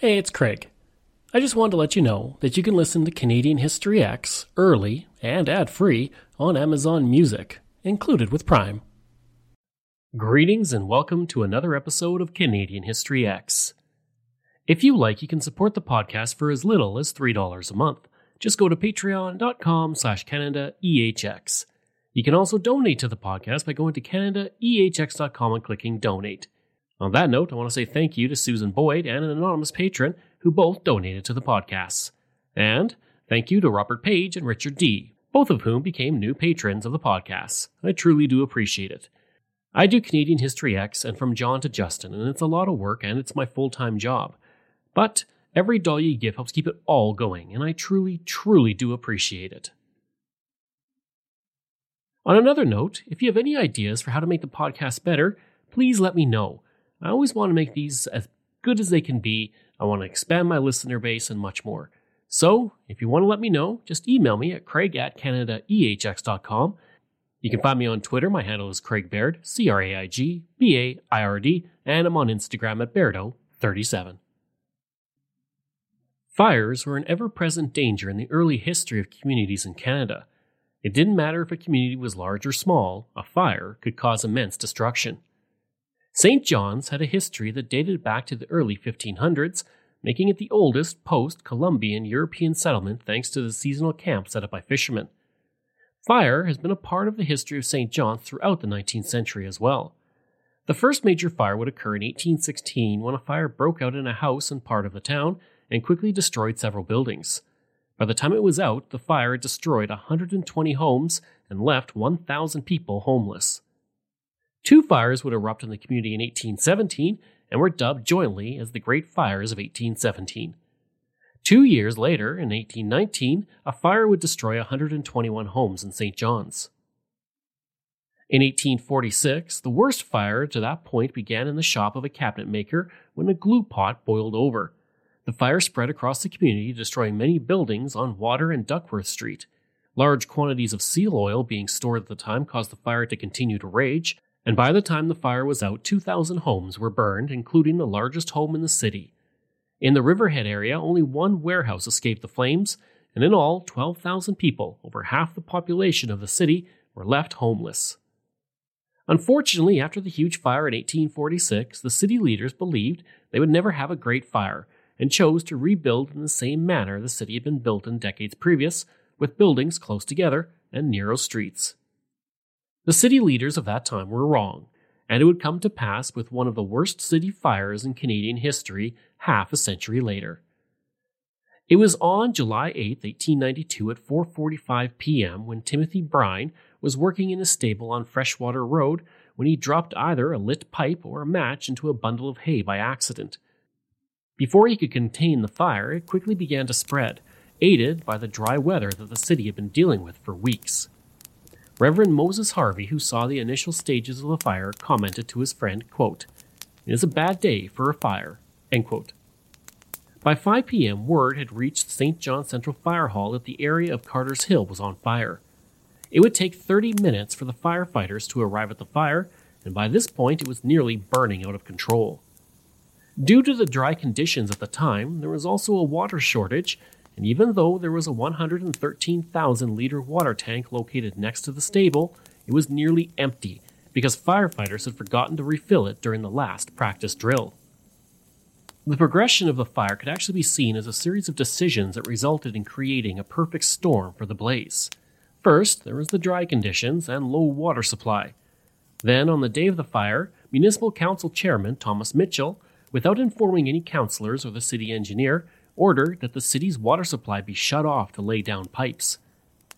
Hey, it's Craig. I just wanted to let you know that you can listen to Canadian History X early and ad-free on Amazon Music, included with Prime. Greetings and welcome to another episode of Canadian History X. If you like, you can support the podcast for as little as $3 a month. Just go to patreon.com/CanadaEHX. You can also donate to the podcast by going to CanadaEHX.com and clicking Donate. On that note, I want to say thank you to Susan Boyd and an anonymous patron who both donated to the podcasts. And thank you to Robert Page and Richard D., both of whom became new patrons of the podcasts. I truly do appreciate it. I do Canadian History X and From John to Justin, and it's a lot of work and it's my full-time job. But every dollar you give helps keep it all going, and I truly, truly do appreciate it. On another note, if you have any ideas for how to make the podcast better, please let me know. I always want to make these as good as they can be. I want to expand my listener base and much more. So, if you want to let me know, just email me at craig@CanadaEHX.com. You can find me on Twitter. My handle is Craig Baird, CraigBaird, and I'm on Instagram at Bairdo37. Fires were an ever-present danger in the early history of communities in Canada. It didn't matter if a community was large or small, a fire could cause immense destruction. St. John's had a history that dated back to the early 1500s, making it the oldest post-Columbian European settlement thanks to the seasonal camp set up by fishermen. Fire has been a part of the history of St. John's throughout the 19th century as well. The first major fire would occur in 1816 when a fire broke out in a house in part of the town and quickly destroyed several buildings. By the time it was out, the fire had destroyed 120 homes and left 1,000 people homeless. Two fires would erupt in the community in 1817 and were dubbed jointly as the Great Fires of 1817. 2 years later, in 1819, a fire would destroy 121 homes in St. John's. In 1846, the worst fire to that point began in the shop of a cabinet maker when a glue pot boiled over. The fire spread across the community, destroying many buildings on Water and Duckworth Street. Large quantities of seal oil being stored at the time caused the fire to continue to rage, and by the time the fire was out, 2,000 homes were burned, including the largest home in the city. In the Riverhead area, only one warehouse escaped the flames, and in all, 12,000 people, over half the population of the city, were left homeless. Unfortunately, after the huge fire in 1846, the city leaders believed they would never have a great fire, and chose to rebuild in the same manner the city had been built in decades previous, with buildings close together and narrow streets. The city leaders of that time were wrong, and it would come to pass with one of the worst city fires in Canadian history half a century later. It was on July 8, 1892 at 4:45 p.m. when Timothy Brine was working in a stable on Freshwater Road when he dropped either a lit pipe or a match into a bundle of hay by accident. Before he could contain the fire, it quickly began to spread, aided by the dry weather that the city had been dealing with for weeks. Reverend Moses Harvey, who saw the initial stages of the fire, commented to his friend, quote, "It is a bad day for a fire," end quote. By 5 p.m., word had reached St. John Central Fire Hall that the area of Carter's Hill was on fire. It would take 30 minutes for the firefighters to arrive at the fire, and by this point it was nearly burning out of control. Due to the dry conditions at the time, there was also a water shortage, and even though there was a 113,000-liter water tank located next to the stable, it was nearly empty because firefighters had forgotten to refill it during the last practice drill. The progression of the fire could actually be seen as a series of decisions that resulted in creating a perfect storm for the blaze. First, there was the dry conditions and low water supply. Then, on the day of the fire, Municipal Council Chairman Thomas Mitchell, without informing any councillors or the city engineer, ordered that the city's water supply be shut off to lay down pipes.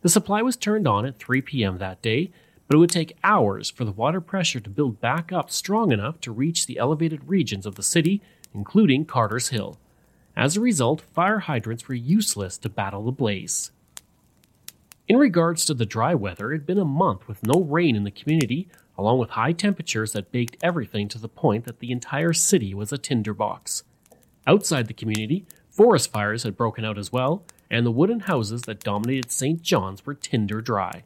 The supply was turned on at 3 p.m. that day, but it would take hours for the water pressure to build back up strong enough to reach the elevated regions of the city, including Carter's Hill. As a result, fire hydrants were useless to battle the blaze. In regards to the dry weather, it had been a month with no rain in the community, along with high temperatures that baked everything to the point that the entire city was a tinderbox. Outside the community, forest fires had broken out as well, and the wooden houses that dominated St. John's were tinder dry.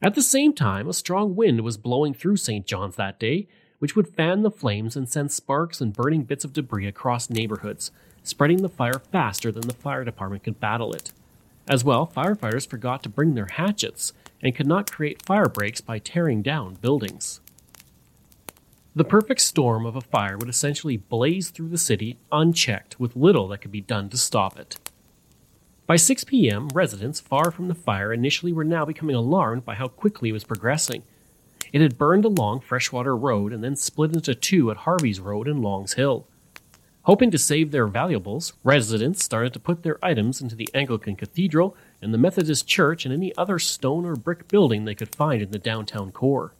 At the same time, a strong wind was blowing through St. John's that day, which would fan the flames and send sparks and burning bits of debris across neighborhoods, spreading the fire faster than the fire department could battle it. As well, firefighters forgot to bring their hatchets and could not create fire breaks by tearing down buildings. The perfect storm of a fire would essentially blaze through the city unchecked, with little that could be done to stop it. By 6 p.m., residents far from the fire initially were now becoming alarmed by how quickly it was progressing. It had burned along Freshwater Road and then split into two at Harvey's Road and Long's Hill. Hoping to save their valuables, residents started to put their items into the Anglican Cathedral and the Methodist Church and any other stone or brick building they could find in the downtown core.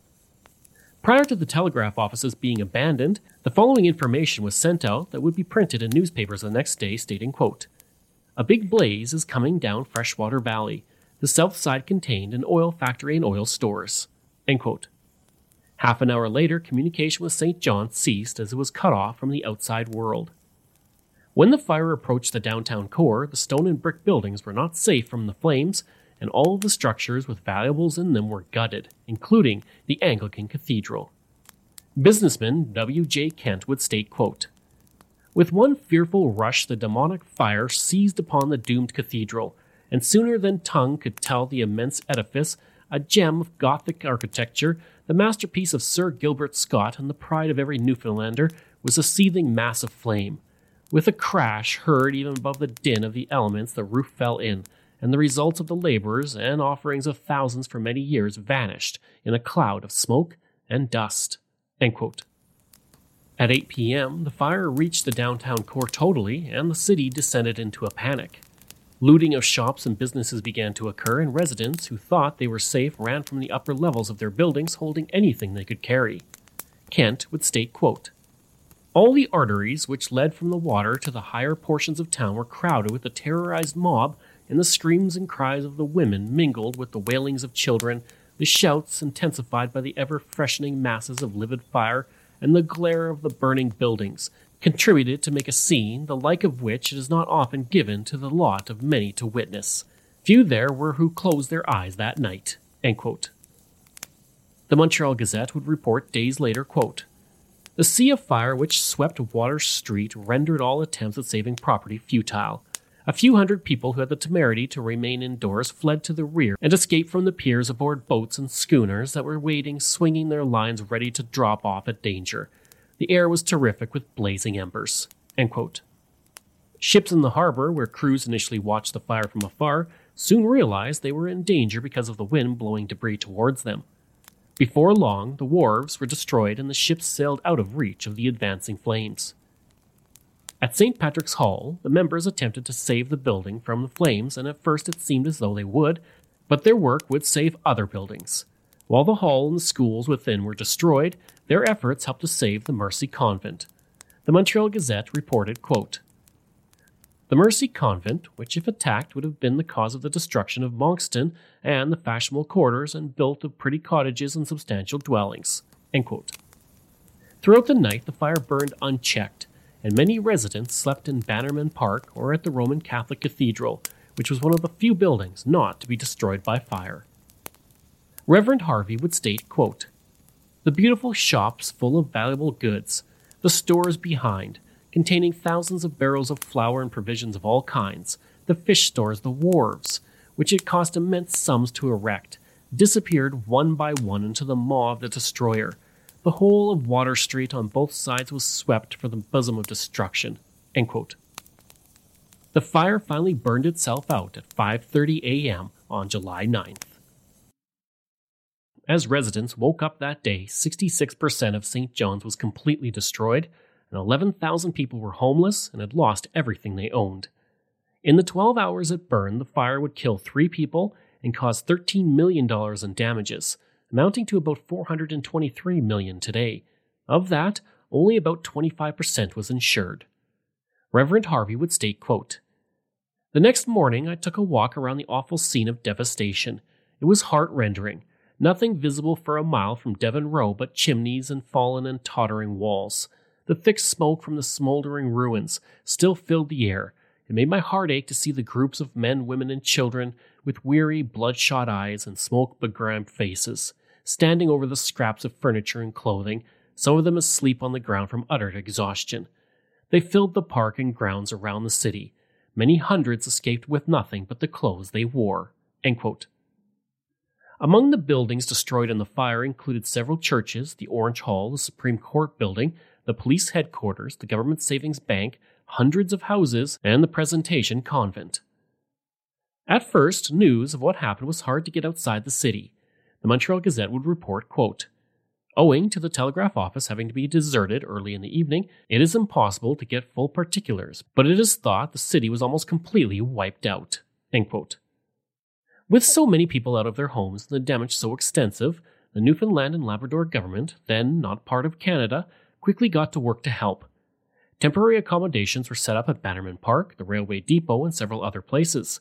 Prior to the telegraph offices being abandoned, the following information was sent out that would be printed in newspapers the next day, stating, quote, "A big blaze is coming down Freshwater Valley. The south side contained an oil factory and oil stores," end quote. Half an hour later, communication with St. John ceased as it was cut off from the outside world. When the fire approached the downtown core, the stone and brick buildings were not safe from the flames, and all of the structures with valuables in them were gutted, including the Anglican Cathedral. Businessman W.J. Kent would state, quote, "With one fearful rush, the demonic fire seized upon the doomed cathedral, and sooner than tongue could tell the immense edifice, a gem of Gothic architecture, the masterpiece of Sir Gilbert Scott and the pride of every Newfoundlander, was a seething mass of flame. With a crash heard even above the din of the elements, the roof fell in, and the results of the labors and offerings of thousands for many years vanished in a cloud of smoke and dust." End quote. At 8 p.m., the fire reached the downtown core totally, and the city descended into a panic. Looting of shops and businesses began to occur, and residents who thought they were safe ran from the upper levels of their buildings holding anything they could carry. Kent would state, quote, "All the arteries which led from the water to the higher portions of town were crowded with the terrorized mob, and the screams and cries of the women mingled with the wailings of children, the shouts intensified by the ever-freshening masses of livid fire, and the glare of the burning buildings, contributed to make a scene the like of which it is not often given to the lot of many to witness. Few there were who closed their eyes that night." End quote. The Montreal Gazette would report days later, quote, "The sea of fire which swept Water Street rendered all attempts at saving property futile. A few hundred people who had the temerity to remain indoors fled to the rear and escaped from the piers aboard boats and schooners that were waiting, swinging their lines ready to drop off at danger. The air was terrific with blazing embers." End quote. Ships in the harbor, where crews initially watched the fire from afar, soon realized they were in danger because of the wind blowing debris towards them. Before long, the wharves were destroyed and the ships sailed out of reach of the advancing flames. At St. Patrick's Hall, the members attempted to save the building from the flames, and at first it seemed as though they would, but their work would save other buildings. While the hall and the schools within were destroyed, their efforts helped to save the Mercy Convent. The Montreal Gazette reported, quote, "The Mercy Convent, which if attacked would have been the cause of the destruction of Moncton and the fashionable quarters and built of pretty cottages and substantial dwellings." End quote. Throughout the night, the fire burned unchecked, and many residents slept in Bannerman Park or at the Roman Catholic Cathedral, which was one of the few buildings not to be destroyed by fire. Reverend Harvey would state, quote, "The beautiful shops full of valuable goods, the stores behind, containing thousands of barrels of flour and provisions of all kinds, the fish stores, the wharves, which it cost immense sums to erect, disappeared one by one into the maw of the destroyer. The whole of Water Street on both sides was swept for the bosom of destruction." End quote. The fire finally burned itself out at 5:30 a.m. on July 9th. As residents woke up that day, 66% of St. John's was completely destroyed, and 11,000 people were homeless and had lost everything they owned. In the 12 hours it burned, the fire would kill 3 people and cause $13 million in damages, amounting to about $423 million today. Of that, only about 25% was insured. Reverend Harvey would state, quote, "The next morning I took a walk around the awful scene of devastation. It was heart-rending. Nothing visible for a mile from Devon Row but chimneys and fallen and tottering walls. The thick smoke from the smoldering ruins still filled the air. It made my heart ache to see the groups of men, women, and children with weary, bloodshot eyes and smoke-begrimed faces, standing over the scraps of furniture and clothing, some of them asleep on the ground from utter exhaustion. They filled the park and grounds around the city. Many hundreds escaped with nothing but the clothes they wore." End quote. Among the buildings destroyed in the fire included several churches, the Orange Hall, the Supreme Court building, the police headquarters, the government savings bank, hundreds of houses, and the Presentation Convent. At first, news of what happened was hard to get outside the city. The Montreal Gazette would report, quote, "Owing to the telegraph office having to be deserted early in the evening, it is impossible to get full particulars, but it is thought the city was almost completely wiped out." End quote. With so many people out of their homes and the damage so extensive, the Newfoundland and Labrador government, then not part of Canada, quickly got to work to help. Temporary accommodations were set up at Bannerman Park, the railway depot, and several other places.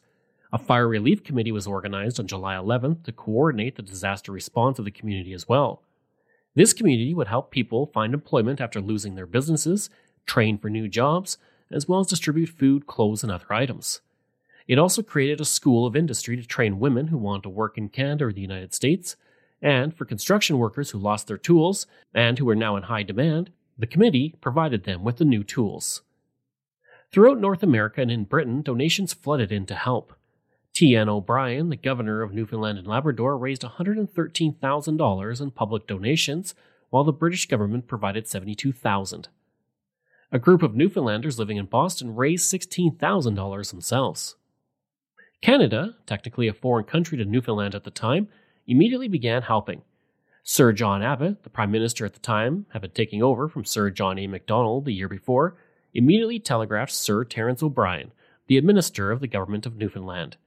A fire relief committee was organized on July 11th to coordinate the disaster response of the community as well. This community would help people find employment after losing their businesses, train for new jobs, as well as distribute food, clothes, and other items. It also created a school of industry to train women who want to work in Canada or the United States, and for construction workers who lost their tools and who were now in high demand, the committee provided them with the new tools. Throughout North America and in Britain, donations flooded in to help. T.N. O'Brien, the governor of Newfoundland and Labrador, raised $113,000 in public donations, while the British government provided $72,000. A group of Newfoundlanders living in Boston raised $16,000 themselves. Canada, technically a foreign country to Newfoundland at the time, immediately began helping. Sir John Abbott, the Prime Minister at the time, having taken over from Sir John A. Macdonald the year before, immediately telegraphed Sir Terence O'Brien, the administrator of the government of Newfoundland.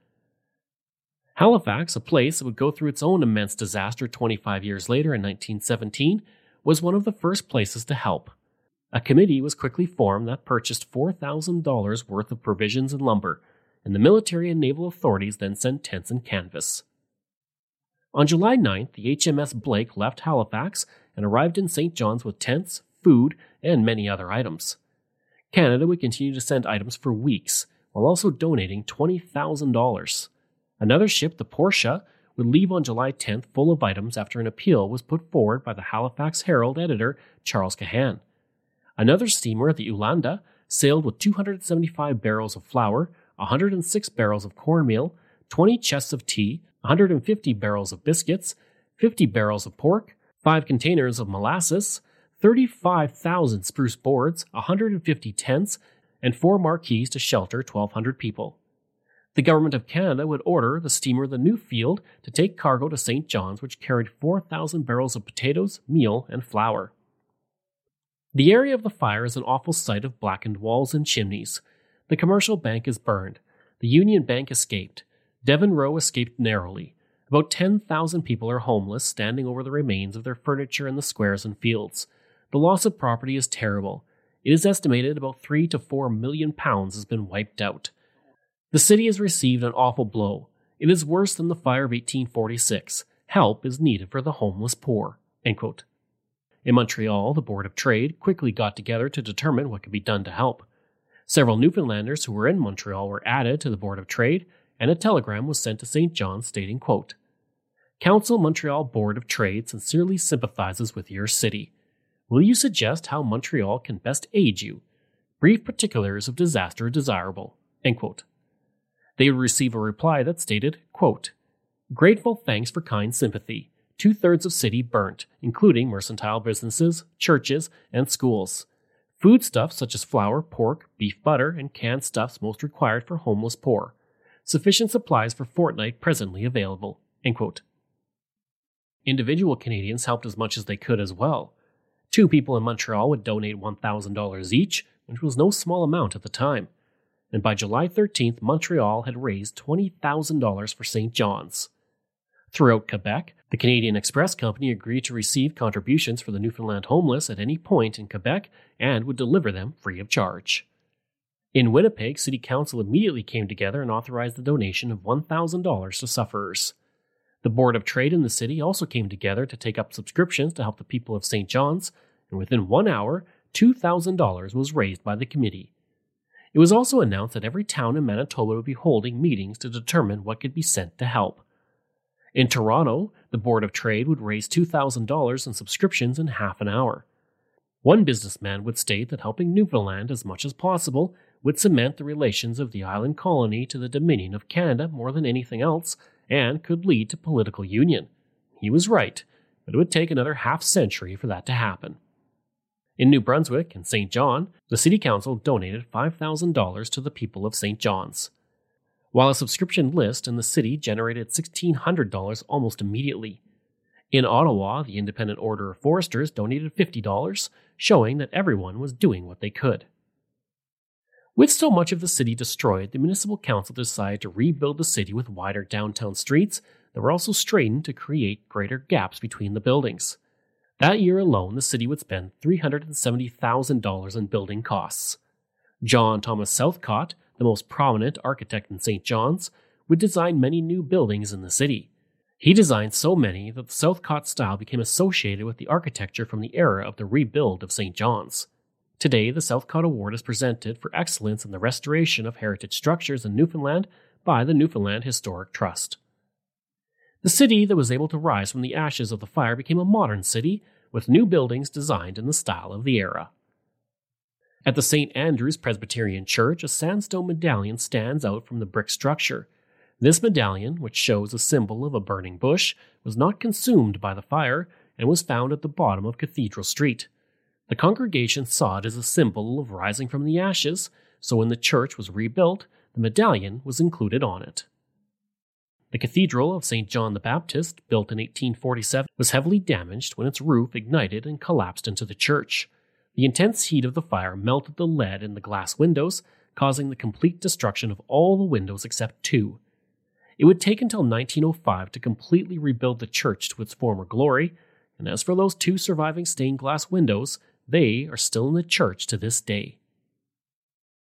Halifax, a place that would go through its own immense disaster 25 years later in 1917, was one of the first places to help. A committee was quickly formed that purchased $4,000 worth of provisions and lumber, and the military and naval authorities then sent tents and canvas. On July 9th, the HMS Blake left Halifax and arrived in St. John's with tents, food, and many other items. Canada would continue to send items for weeks, while also donating $20,000. Another ship, the Portia, would leave on July 10th full of items after an appeal was put forward by the Halifax Herald editor Charles Cahan. Another steamer, the Ulanda, sailed with 275 barrels of flour, 106 barrels of cornmeal, 20 chests of tea, 150 barrels of biscuits, 50 barrels of pork, 5 containers of molasses, 35,000 spruce boards, 150 tents, and 4 marquees to shelter 1,200 people. The government of Canada would order the steamer the Newfield to take cargo to St. John's, which carried 4,000 barrels of potatoes, meal, and flour. The area of the fire is an awful sight of blackened walls and chimneys. The Commercial Bank is burned. The Union Bank escaped. Devon Row escaped narrowly. About 10,000 people are homeless, standing over the remains of their furniture in the squares and fields. The loss of property is terrible. It is estimated about 3 to 4 million pounds has been wiped out. The city has received an awful blow. It is worse than the fire of 1846. Help is needed for the homeless poor. End quote. In Montreal, the Board of Trade quickly got together to determine what could be done to help. Several Newfoundlanders who were in Montreal were added to the Board of Trade, and a telegram was sent to St. John stating, quote, "Council Montreal Board of Trade sincerely sympathizes with your city. Will you suggest how Montreal can best aid you? Brief particulars of disaster desirable." End quote. They would receive a reply that stated, quote, "Grateful thanks for kind sympathy. 2/3 of city burnt, including mercantile businesses, churches, and schools. Foodstuffs such as flour, pork, beef butter, and canned stuffs most required for homeless poor. Sufficient supplies for fortnight presently available." End quote. Individual Canadians helped as much as they could as well. 2 people in Montreal would donate $1,000 each, which was no small amount at the time. And by July 13th, Montreal had raised $20,000 for St. John's. Throughout Quebec, the Canadian Express Company agreed to receive contributions for the Newfoundland homeless at any point in Quebec and would deliver them free of charge. In Winnipeg, City Council immediately came together and authorized the donation of $1,000 to sufferers. The Board of Trade in the city also came together to take up subscriptions to help the people of St. John's, and within 1 hour, $2,000 was raised by the committee. It was also announced that every town in Manitoba would be holding meetings to determine what could be sent to help. In Toronto, the Board of Trade would raise $2,000 in subscriptions in half an hour. One businessman would state that helping Newfoundland as much as possible would cement the relations of the island colony to the Dominion of Canada more than anything else, and could lead to political union. He was right, but it would take another half-century for that to happen. In New Brunswick and St. John, the City Council donated $5,000 to the people of St. John's. While a subscription list in the city generated $1,600 almost immediately. In Ottawa, the Independent Order of Foresters donated $50, showing that everyone was doing what they could. With so much of the city destroyed, the municipal council decided to rebuild the city with wider downtown streets that were also straightened to create greater gaps between the buildings. That year alone, the city would spend $370,000 in building costs. John Thomas Southcott, the most prominent architect in St. John's, would design many new buildings in the city. He designed so many that the Southcott style became associated with the architecture from the era of the rebuild of St. John's. Today, the Southcott Award is presented for excellence in the restoration of heritage structures in Newfoundland by the Newfoundland Historic Trust. The city that was able to rise from the ashes of the fire became a modern city, with new buildings designed in the style of the era. At the St. Andrew's Presbyterian Church, a sandstone medallion stands out from the brick structure. This medallion, which shows a symbol of a burning bush, was not consumed by the fire and was found at the bottom of Cathedral Street. The congregation saw it as a symbol of rising from the ashes, so when the church was rebuilt, the medallion was included on it. The Cathedral of St. John the Baptist, built in 1847, was heavily damaged when its roof ignited and collapsed into the church. The intense heat of the fire melted the lead in the glass windows, causing the complete destruction of all the windows except two. It would take until 1905 to completely rebuild the church to its former glory, and as for those two surviving stained glass windows, they are still in the church to this day.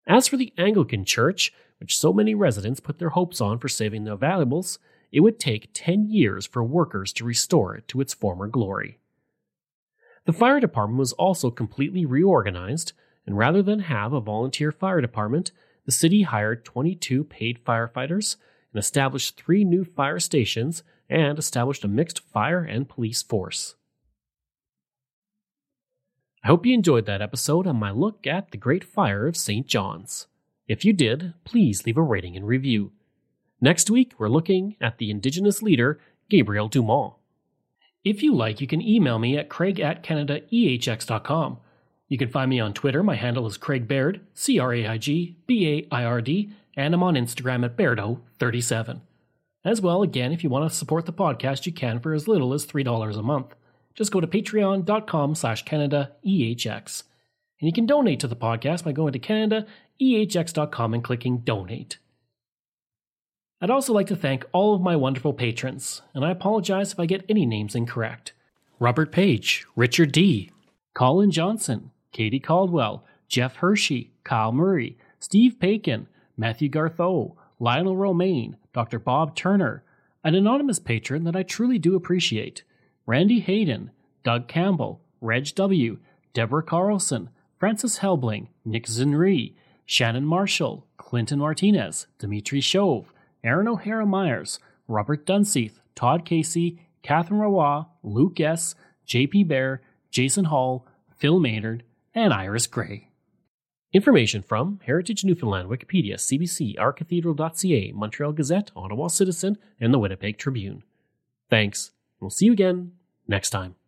As for the Anglican Church, which so many residents put their hopes on for saving their valuables, it would take 10 years for workers to restore it to its former glory. The fire department was also completely reorganized, and rather than have a volunteer fire department, the city hired 22 paid firefighters and established 3 new fire stations and established a mixed fire and police force. I hope you enjoyed that episode on my look at the Great Fire of St. John's. If you did, please leave a rating and review. Next week, we're looking at the Indigenous leader, Gabriel Dumont. If you like, you can email me at craig@canadaehx.com. You can find me on Twitter. My handle is Craig Baird, CraigBaird, and I'm on Instagram at Bairdo37. As well, again, if you want to support the podcast, you can for as little as $3 a month. Just go to patreon.com/CanadaEHX. And you can donate to the podcast by going to CanadaEHX.com and clicking Donate. I'd also like to thank all of my wonderful patrons, and I apologize if I get any names incorrect. Robert Page, Richard D., Colin Johnson, Katie Caldwell, Jeff Hershey, Kyle Murray, Steve Pakin, Matthew Gartho, Lionel Romaine, Dr. Bob Turner, an anonymous patron that I truly do appreciate, Randy Hayden, Doug Campbell, Reg W., Deborah Carlson, Francis Helbling, Nick Zinri, Shannon Marshall, Clinton Martinez, Dimitri Chauve, Aaron O'Hara Myers, Robert Dunseith, Todd Casey, Catherine Rawa, Luke S., J.P. Bear, Jason Hall, Phil Maynard, and Iris Gray. Information from Heritage Newfoundland, Wikipedia, CBC, ourcathedral.ca, Montreal Gazette, Ottawa Citizen, and the Winnipeg Tribune. Thanks, and we'll see you again next time.